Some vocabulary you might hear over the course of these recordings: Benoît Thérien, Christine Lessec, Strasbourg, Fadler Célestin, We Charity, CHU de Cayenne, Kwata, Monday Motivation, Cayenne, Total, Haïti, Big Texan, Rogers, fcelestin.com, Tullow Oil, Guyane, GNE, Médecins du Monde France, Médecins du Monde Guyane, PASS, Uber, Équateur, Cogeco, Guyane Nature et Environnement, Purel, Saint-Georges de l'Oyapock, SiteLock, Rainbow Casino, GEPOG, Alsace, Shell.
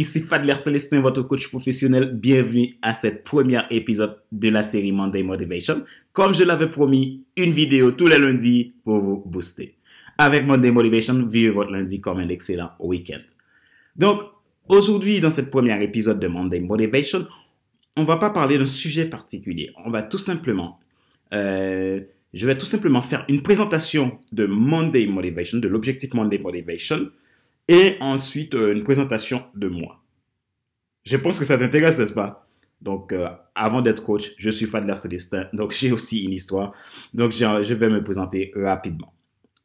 ici Fadler Célestin, votre coach professionnel. Bienvenue à cette première épisode de la série Monday Motivation. Comme je l'avais promis, une vidéo tous les lundis pour vous booster. Avec Monday Motivation, vivez votre lundi comme un excellent week-end. Donc, aujourd'hui, dans cette première épisode de Monday Motivation, on ne va pas parler d'un sujet particulier. On va tout simplement... je vais tout simplement faire une présentation de Monday Motivation, de l'objectif Monday Motivation, et ensuite une présentation de moi. Je pense que ça t'intéresse, n'est-ce pas? Donc, avant d'être coach, je suis Fadler Célestin, donc j'ai aussi une histoire. Donc, je vais me présenter rapidement.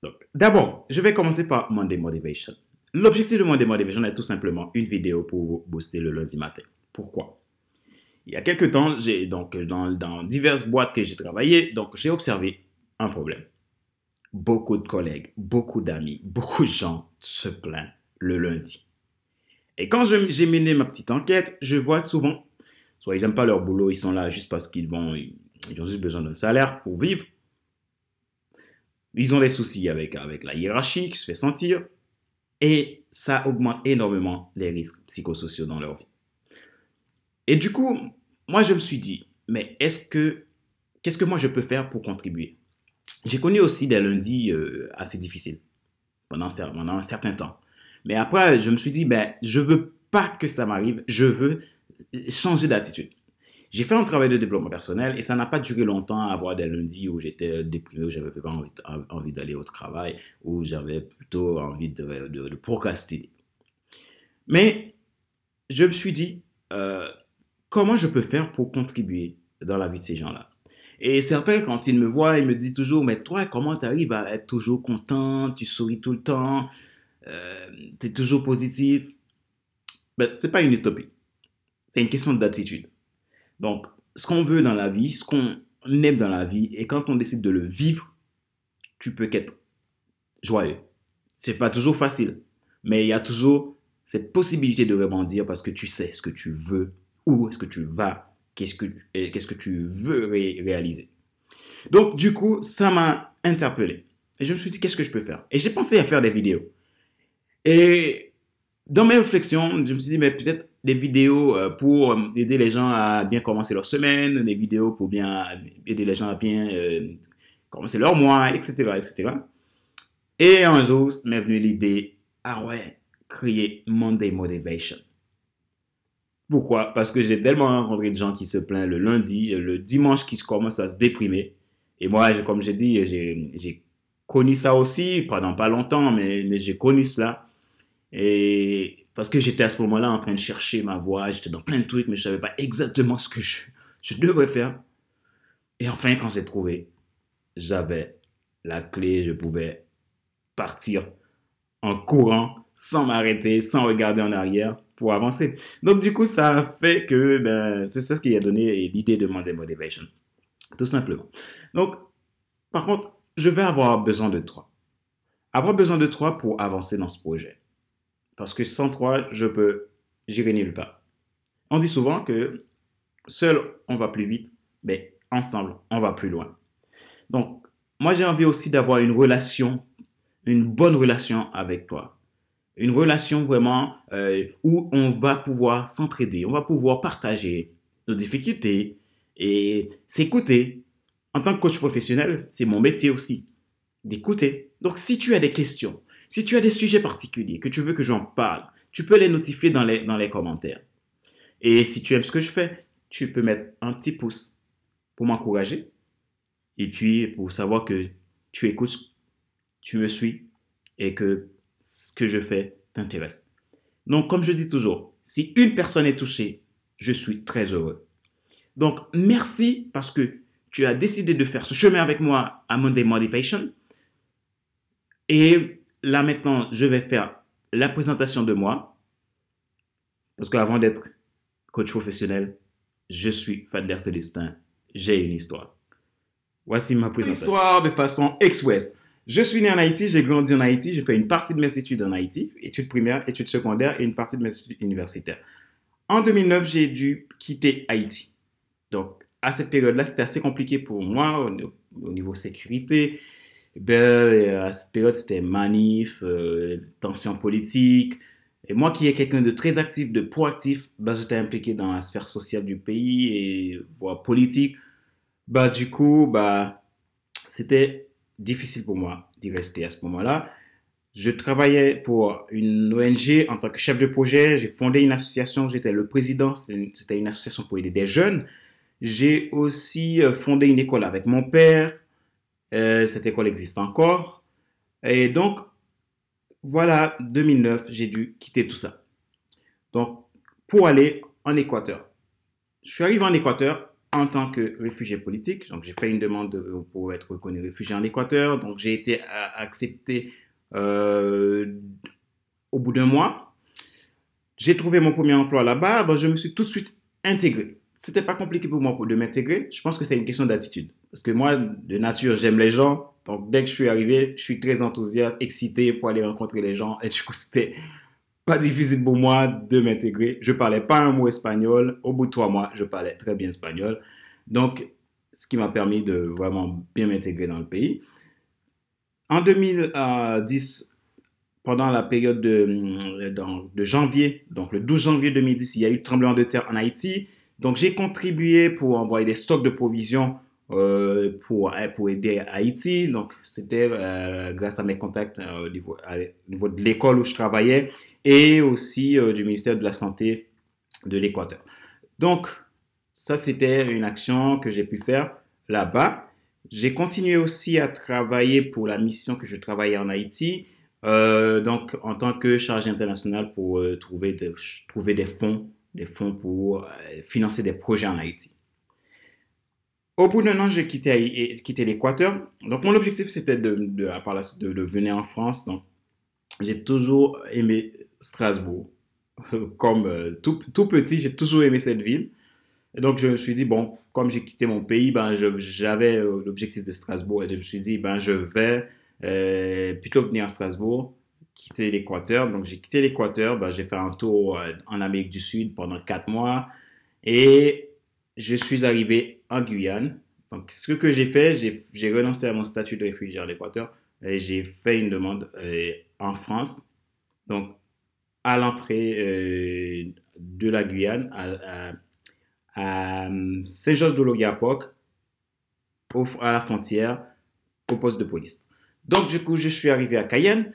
Donc, d'abord, je vais commencer par Monday Motivation. L'objectif de Monday Motivation est tout simplement une vidéo pour vous booster le lundi matin. Pourquoi? Il y a quelques temps, j'ai donc dans diverses boîtes que j'ai travaillé, donc j'ai observé un problème. Beaucoup de collègues, beaucoup d'amis, beaucoup de gens se plaignent le lundi. Et quand j'ai mené ma petite enquête, je vois souvent, soit ils n'aiment pas leur boulot, ils sont là juste parce qu'ils ont juste besoin d'un salaire pour vivre. Ils ont des soucis avec la hiérarchie qui se fait sentir, et ça augmente énormément les risques psychosociaux dans leur vie. Et du coup, moi, je me suis dit, mais qu'est-ce que moi, je peux faire pour contribuer? J'ai connu aussi des lundis assez difficiles pendant un certain temps. Mais après, je me suis dit, je ne veux pas que ça m'arrive, je veux changer d'attitude. J'ai fait un travail de développement personnel et ça n'a pas duré longtemps à avoir des lundis où j'étais déprimé, où je n'avais pas envie d'aller au travail, où j'avais plutôt envie de procrastiner. Mais je me suis dit, comment je peux faire pour contribuer dans la vie de ces gens-là? Et certains, quand ils me voient, ils me disent toujours, mais toi, comment tu arrives à être toujours content, tu souris tout le temps, tu es toujours positif? Ce n'est pas une utopie. C'est une question d'attitude. Donc, ce qu'on veut dans la vie, ce qu'on aime dans la vie, et quand on décide de le vivre, tu peux qu'être joyeux. Ce n'est pas toujours facile, mais il y a toujours cette possibilité de rebondir parce que tu sais ce que tu veux, où est-ce que tu vas, qu'est-ce que tu veux réaliser. Donc, du coup, ça m'a interpellé. Et je me suis dit, qu'est-ce que je peux faire? Et j'ai pensé à faire des vidéos. Et dans mes réflexions, je me suis dit, mais peut-être des vidéos pour aider les gens à bien commencer leur semaine, des vidéos pour bien aider les gens à bien commencer leur mois, etc., etc. Et un jour, m'est venue l'idée, ah ouais, créer Monday Motivation. Pourquoi? Parce que j'ai tellement rencontré de gens qui se plaignent le lundi, le dimanche qui commencent à se déprimer. Et moi, comme j'ai dit, j'ai connu ça aussi, pendant pas longtemps, mais j'ai connu cela. Et parce que j'étais à ce moment-là en train de chercher ma voie, j'étais dans plein de trucs, mais je ne savais pas exactement ce que je devrais faire. Et enfin, quand j'ai trouvé, j'avais la clé, je pouvais partir en courant, sans m'arrêter, sans regarder en arrière pour avancer. Donc, du coup, ça a fait que c'est ça ce qui a donné l'idée de Monday Motivation, tout simplement. Donc, par contre, je vais avoir besoin de toi. Avoir besoin de toi pour avancer dans ce projet. Parce que sans toi, j'irai nulle part. On dit souvent que seul, on va plus vite, mais ensemble, on va plus loin. Donc, moi, j'ai envie aussi d'avoir une bonne relation avec toi. Une relation vraiment où on va pouvoir s'entraider, on va pouvoir partager nos difficultés et s'écouter. En tant que coach professionnel, c'est mon métier aussi, d'écouter. Donc, si tu as des questions, si tu as des sujets particuliers que tu veux que j'en parle, tu peux les notifier dans les commentaires. Et si tu aimes ce que je fais, tu peux mettre un petit pouce pour m'encourager et puis pour savoir que tu écoutes, tu me suis et que ce que je fais t'intéresse. Donc, comme je dis toujours, si une personne est touchée, je suis très heureux. Donc, merci parce que tu as décidé de faire ce chemin avec moi à Monday Motivation. Et là, maintenant, je vais faire la présentation de moi. Parce qu'avant d'être coach professionnel, je suis Fadler Célestin. J'ai une histoire. Voici ma présentation. Histoire de façon express. Je suis né en Haïti, j'ai grandi en Haïti, j'ai fait une partie de mes études en Haïti, études primaires, études secondaires et une partie de mes études universitaires. En 2009, j'ai dû quitter Haïti. Donc, à cette période-là, c'était assez compliqué pour moi au niveau sécurité. À cette période, c'était manif, tensions politiques, Et moi qui est quelqu'un de très actif, de proactif, j'étais impliqué dans la sphère sociale du pays et voire politique. Du coup, c'était difficile pour moi d'y rester à ce moment-là. Je travaillais pour une ONG en tant que chef de projet. J'ai fondé une association, j'étais le président. C'était une association pour aider des jeunes. J'ai aussi fondé une école avec mon père. Cette école existe encore. Et donc, voilà, 2009, j'ai dû quitter tout ça. Donc, pour aller en Équateur. Je suis arrivé en Équateur en tant que réfugié politique. Donc, j'ai fait une demande pour être reconnu réfugié en Équateur. Donc, j'ai été accepté au bout d'un mois. J'ai trouvé mon premier emploi là-bas. Je me suis tout de suite intégré. C'était pas compliqué pour moi de m'intégrer. Je pense que c'est une question d'attitude. Parce que moi, de nature, j'aime les gens. Donc, dès que je suis arrivé, je suis très enthousiaste, excité pour aller rencontrer les gens. Et du coup, c'était pas difficile pour moi de m'intégrer. Je parlais pas un mot espagnol. Au bout de 3 mois, je parlais très bien espagnol. Donc, ce qui m'a permis de vraiment bien m'intégrer dans le pays. En 2010, pendant la période de janvier, donc le 12 janvier 2010, il y a eu le tremblement de terre en Haïti. Donc, j'ai contribué pour envoyer des stocks de provisions pour aider Haïti. Donc, c'était grâce à mes contacts au niveau de l'école où je travaillais et aussi du ministère de la Santé de l'Équateur. Donc, ça, c'était une action que j'ai pu faire là-bas. J'ai continué aussi à travailler pour la mission que je travaillais en Haïti, donc en tant que chargé international pour trouver des fonds pour financer des projets en Haïti. Au bout d'un an, j'ai quitté l'Équateur. Donc, mon objectif, c'était de venir en France. Donc, j'ai toujours aimé Strasbourg. Comme tout petit, j'ai toujours aimé cette ville. Et donc, je me suis dit, bon, comme j'ai quitté mon pays, j'avais l'objectif de Strasbourg. Et je me suis dit, je vais plutôt venir à Strasbourg. Quitter l'Équateur. Donc, j'ai quitté l'Équateur. J'ai fait un tour en Amérique du Sud pendant 4 mois et je suis arrivé en Guyane. Donc, ce que j'ai fait, j'ai renoncé à mon statut de réfugié en Équateur et j'ai fait une demande en France. Donc, à l'entrée de la Guyane, à Saint-Georges de l'Oyapock, à la frontière, au poste de police. Donc, du coup, je suis arrivé à Cayenne.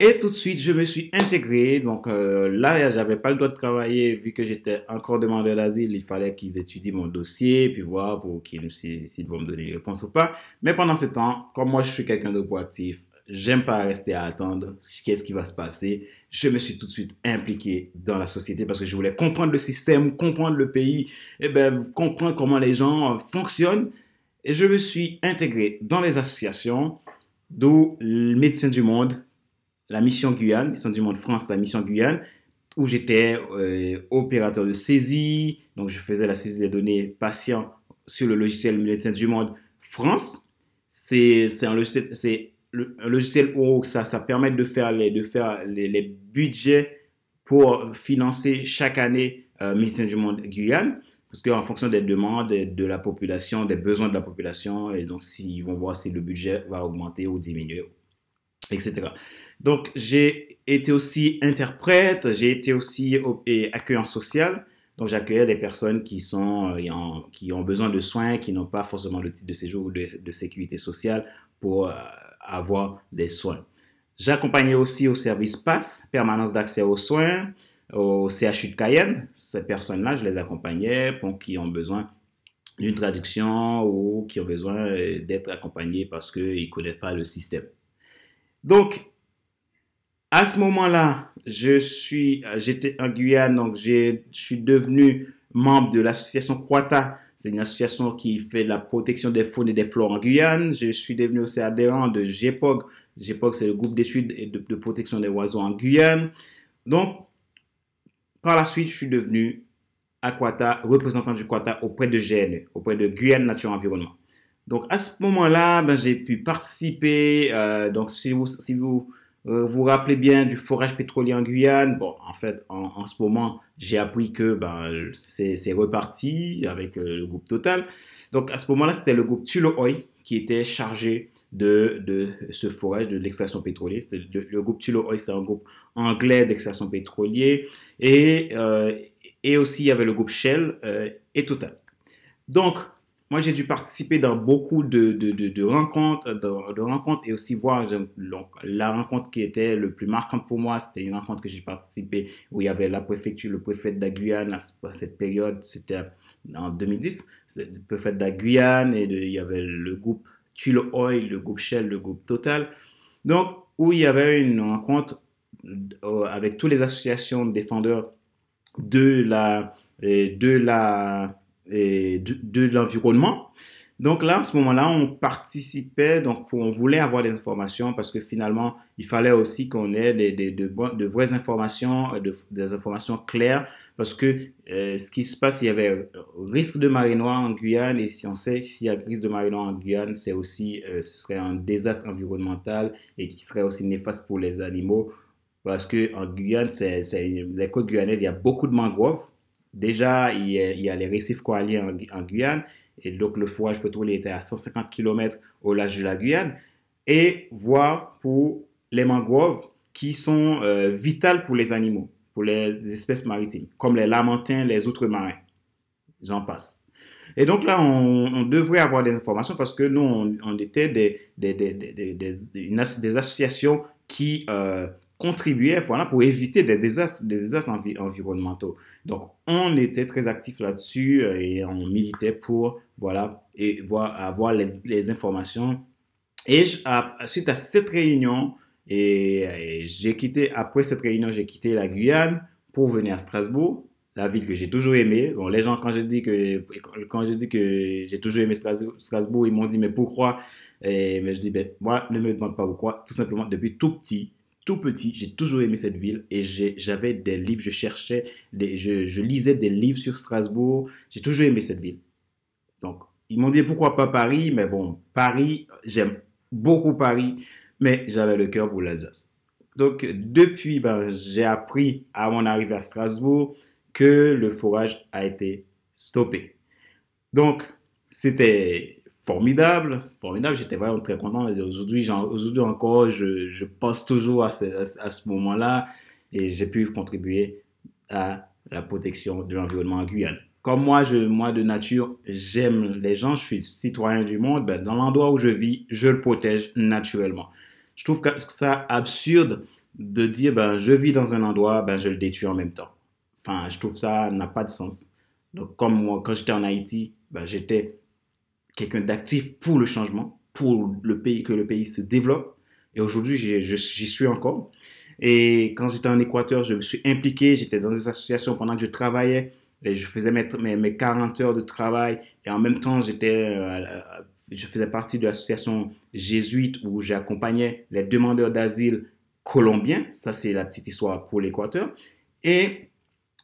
Et tout de suite, je me suis intégré. Donc là, j'avais pas le droit de travailler vu que j'étais encore demandeur d'asile. Il fallait qu'ils étudient mon dossier, puis voir pour s'ils vont me donner une réponse ou pas. Mais pendant ce temps, comme moi, je suis quelqu'un de proactif, j'aime pas rester à attendre qu'est-ce qui va se passer. Je me suis tout de suite impliqué dans la société parce que je voulais comprendre le système, comprendre le pays, et comprendre comment les gens fonctionnent. Et je me suis intégré dans les associations, d'où les Médecins du Monde, la mission Guyane, Médecins du Monde France, la mission Guyane, où j'étais opérateur de saisie. Donc, je faisais la saisie des données patients sur le logiciel Médecins du Monde France. C'est un logiciel où ça permet de faire les budgets pour financer chaque année Médecins du Monde Guyane. Parce qu'en fonction des demandes de la population, des besoins de la population, et donc ils vont voir si le budget va augmenter ou diminuer, etc. Donc, j'ai été aussi interprète, j'ai été aussi accueillant social. Donc, j'accueillais des personnes qui ont besoin de soins, qui n'ont pas forcément le titre de séjour ou de sécurité sociale pour avoir des soins. J'accompagnais aussi au service PASS, permanence d'accès aux soins, au CHU de Cayenne. Ces personnes-là, je les accompagnais pour qui ont besoin d'une traduction ou qui ont besoin d'être accompagnées parce qu'ils ne connaissent pas le système. Donc, à ce moment-là, j'étais en Guyane, donc je suis devenu membre de l'association Kwata. C'est une association qui fait la protection des faunes et des flores en Guyane. Je suis devenu aussi adhérent de GEPOG. GEPOG, c'est le groupe d'études et de protection des oiseaux en Guyane. Donc, par la suite, je suis devenu à Kwata, représentant du Kwata auprès de GNE, auprès de Guyane Nature et Environnement. Donc, à ce moment-là, j'ai pu participer. Donc, si vous rappelez bien du forage pétrolier en Guyane, en fait, en ce moment, j'ai appris que c'est reparti avec le groupe Total. Donc, à ce moment-là, c'était le groupe Tullow Oil qui était chargé de ce forage, de l'extraction pétrolière. Le groupe Tullow Oil, c'est un groupe anglais d'extraction pétrolière. Et aussi, il y avait le groupe Shell et Total. Donc, moi, j'ai dû participer dans beaucoup de rencontres, et aussi voir la rencontre qui était le plus marquante pour moi. C'était une rencontre que j'ai participé où il y avait la préfecture, le préfet de la Guyane à cette période, c'était en 2010. Le préfet de la Guyane il y avait le groupe Tullow Oil, le groupe Shell, le groupe Total. Donc, où il y avait une rencontre avec toutes les associations de défendeurs de l'environnement. Donc là, à ce moment-là, on participait, donc on voulait avoir des informations parce que finalement, il fallait aussi qu'on ait de vraies informations, des informations claires parce que ce qui se passe, il y avait risque de marée noire en Guyane et si on sait s'il y a risque de marée noire en Guyane, c'est aussi, ce serait un désastre environnemental et qui serait aussi néfaste pour les animaux parce qu'en Guyane, les côtes guyanaises, il y a beaucoup de mangroves. Déjà, il y a les récifs coralliens en Guyane, et donc le forage pétrolier était à 150 km au large de la Guyane, et voir pour les mangroves qui sont vitales pour les animaux, pour les espèces maritimes, comme les lamantins, les outre-marins, j'en passe. Et donc là, on devrait avoir des informations parce que nous, on était des associations qui contribuaient pour éviter des désastres environnementaux. Donc, on était très actifs là-dessus et on militait pour avoir les informations. Et suite à cette réunion, j'ai quitté la Guyane pour venir à Strasbourg, la ville que j'ai toujours aimée. Bon, les gens, quand je dis que j'ai toujours aimé Strasbourg, ils m'ont dit « mais pourquoi ?» Mais je dis « ben moi, ne me demande pas pourquoi, tout simplement depuis tout petit, j'ai toujours aimé cette ville et j'avais des livres, je lisais des livres sur Strasbourg. J'ai toujours aimé cette ville. Donc, ils m'ont dit pourquoi pas Paris, mais bon, Paris, j'aime beaucoup Paris, mais j'avais le cœur pour l'Alsace. Donc, depuis, j'ai appris à mon arrivée à Strasbourg que le forage a été stoppé. Donc, c'était formidable, j'étais vraiment très content. Aujourd'hui encore, je pense toujours à ce moment-là et j'ai pu contribuer à la protection de l'environnement en Guyane. Comme moi de nature, j'aime les gens, je suis citoyen du monde, dans l'endroit où je vis, je le protège naturellement. Je trouve que ça absurde de dire je vis dans un endroit, je le détruis en même temps. Enfin, je trouve ça n'a pas de sens. Donc, comme moi, quand j'étais en Haïti, j'étais quelqu'un d'actif pour le changement, pour le pays, que le pays se développe. Et aujourd'hui, j'y suis encore. Et quand j'étais en Équateur, je me suis impliqué. J'étais dans des associations pendant que je travaillais. Et je faisais mes 40 heures de travail. Et en même temps, je faisais partie de l'association jésuite où j'accompagnais les demandeurs d'asile colombiens. Ça, c'est la petite histoire pour l'Équateur. Et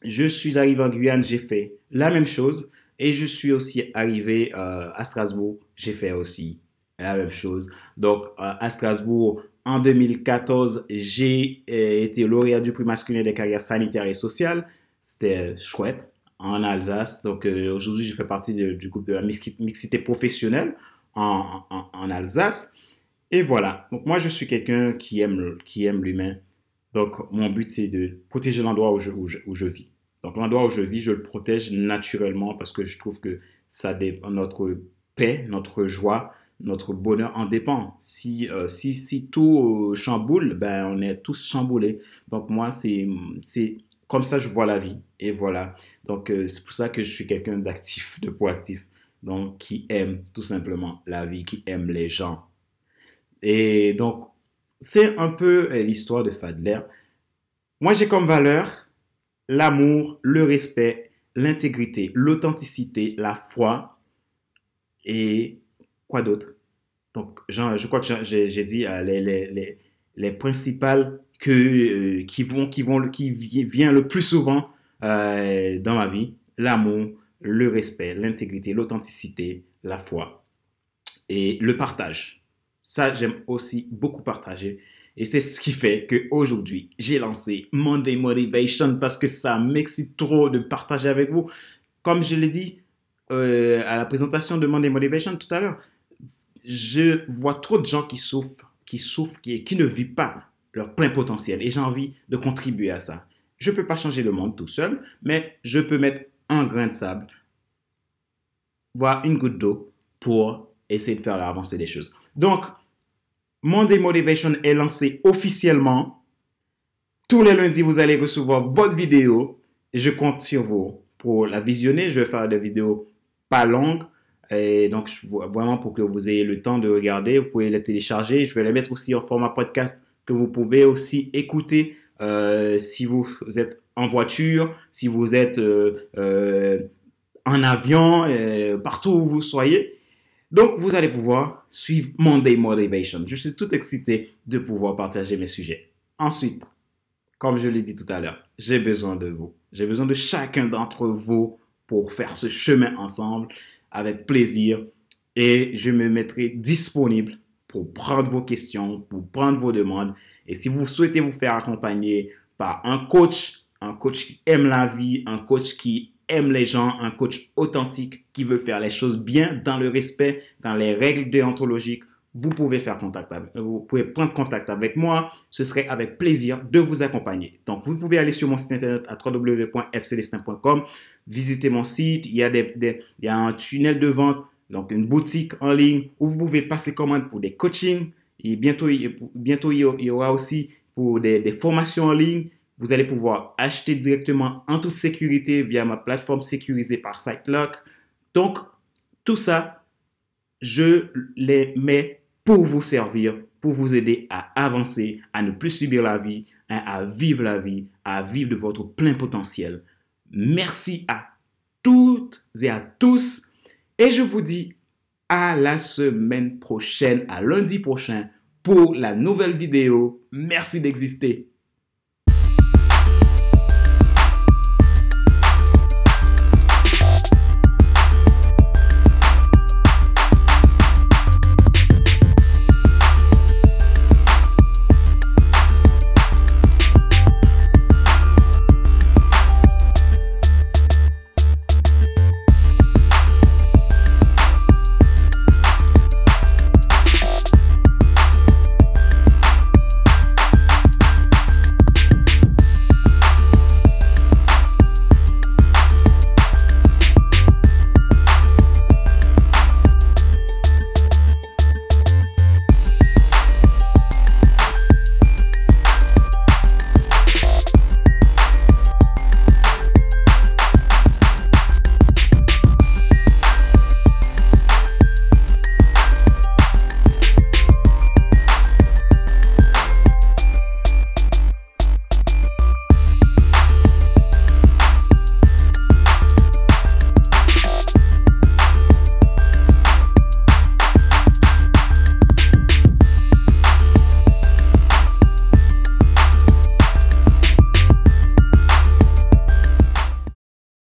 je suis arrivé en Guyane, j'ai fait la même chose. Et je suis aussi arrivé à Strasbourg, j'ai fait aussi la même chose. Donc, à Strasbourg, en 2014, j'ai été lauréat du prix masculin des carrières sanitaires et sociales. C'était chouette, en Alsace. Donc, aujourd'hui, je fais partie du groupe de la mixité professionnelle en Alsace. Et voilà. Donc, moi, je suis quelqu'un qui aime l'humain. Donc, mon but, c'est de protéger l'endroit où je vis. Donc, l'endroit où je vis, je le protège naturellement parce que je trouve que notre paix, notre joie, notre bonheur en dépend. Si tout chamboule, on est tous chamboulés. Donc, moi, c'est comme ça que je vois la vie. Et voilà. Donc, c'est pour ça que je suis quelqu'un d'actif, de proactif. Donc, qui aime tout simplement la vie, qui aime les gens. Et donc, c'est un peu l'histoire de Fadler. Moi, j'ai comme valeur l'amour, le respect, l'intégrité, l'authenticité, la foi et quoi d'autre? Donc, je crois que j'ai dit les principales qui viennent le plus souvent dans ma vie. L'amour, le respect, l'intégrité, l'authenticité, la foi et le partage. Ça, j'aime aussi beaucoup partager. Et c'est ce qui fait qu'aujourd'hui, j'ai lancé Monday Motivation parce que ça m'excite trop de partager avec vous. Comme je l'ai dit à la présentation de Monday Motivation tout à l'heure, je vois trop de gens qui ne vivent pas leur plein potentiel. Et j'ai envie de contribuer à ça. Je ne peux pas changer le monde tout seul, mais je peux mettre un grain de sable, voire une goutte d'eau, pour essayer de faire avancer les choses. Donc, Monday Motivation est lancé officiellement. Tous les lundis, vous allez recevoir votre vidéo. Je compte sur vous pour la visionner. Je vais faire des vidéos pas longues. Et donc, vraiment pour que vous ayez le temps de regarder, vous pouvez les télécharger. Je vais les mettre aussi en format podcast que vous pouvez aussi écouter si vous êtes en voiture, si vous êtes en avion, partout où vous soyez. Donc, vous allez pouvoir suivre Monday Motivation. Je suis tout excité de pouvoir partager mes sujets. Ensuite, comme je l'ai dit tout à l'heure, j'ai besoin de vous. J'ai besoin de chacun d'entre vous pour faire ce chemin ensemble avec plaisir. Et je me mettrai disponible pour prendre vos questions, pour prendre vos demandes. Et si vous souhaitez vous faire accompagner par un coach qui aime la vie, un coach qui aime les gens, un coach authentique qui veut faire les choses bien dans le respect, dans les règles déontologiques, vous pouvez prendre contact avec moi. Ce serait avec plaisir de vous accompagner. Donc, vous pouvez aller sur mon site internet à www.fcelestin.com, visiter mon site. Il y a il y a un tunnel de vente, donc une boutique en ligne où vous pouvez passer commande pour des coachings. Et bientôt, il y aura aussi pour des formations en ligne. Vous allez pouvoir acheter directement en toute sécurité via ma plateforme sécurisée par SiteLock. Donc, tout ça, je les mets pour vous servir, pour vous aider à avancer, à ne plus subir la vie, à vivre la vie, à vivre de votre plein potentiel. Merci à toutes et à tous. Et je vous dis à la semaine prochaine, à lundi prochain pour la nouvelle vidéo. Merci d'exister.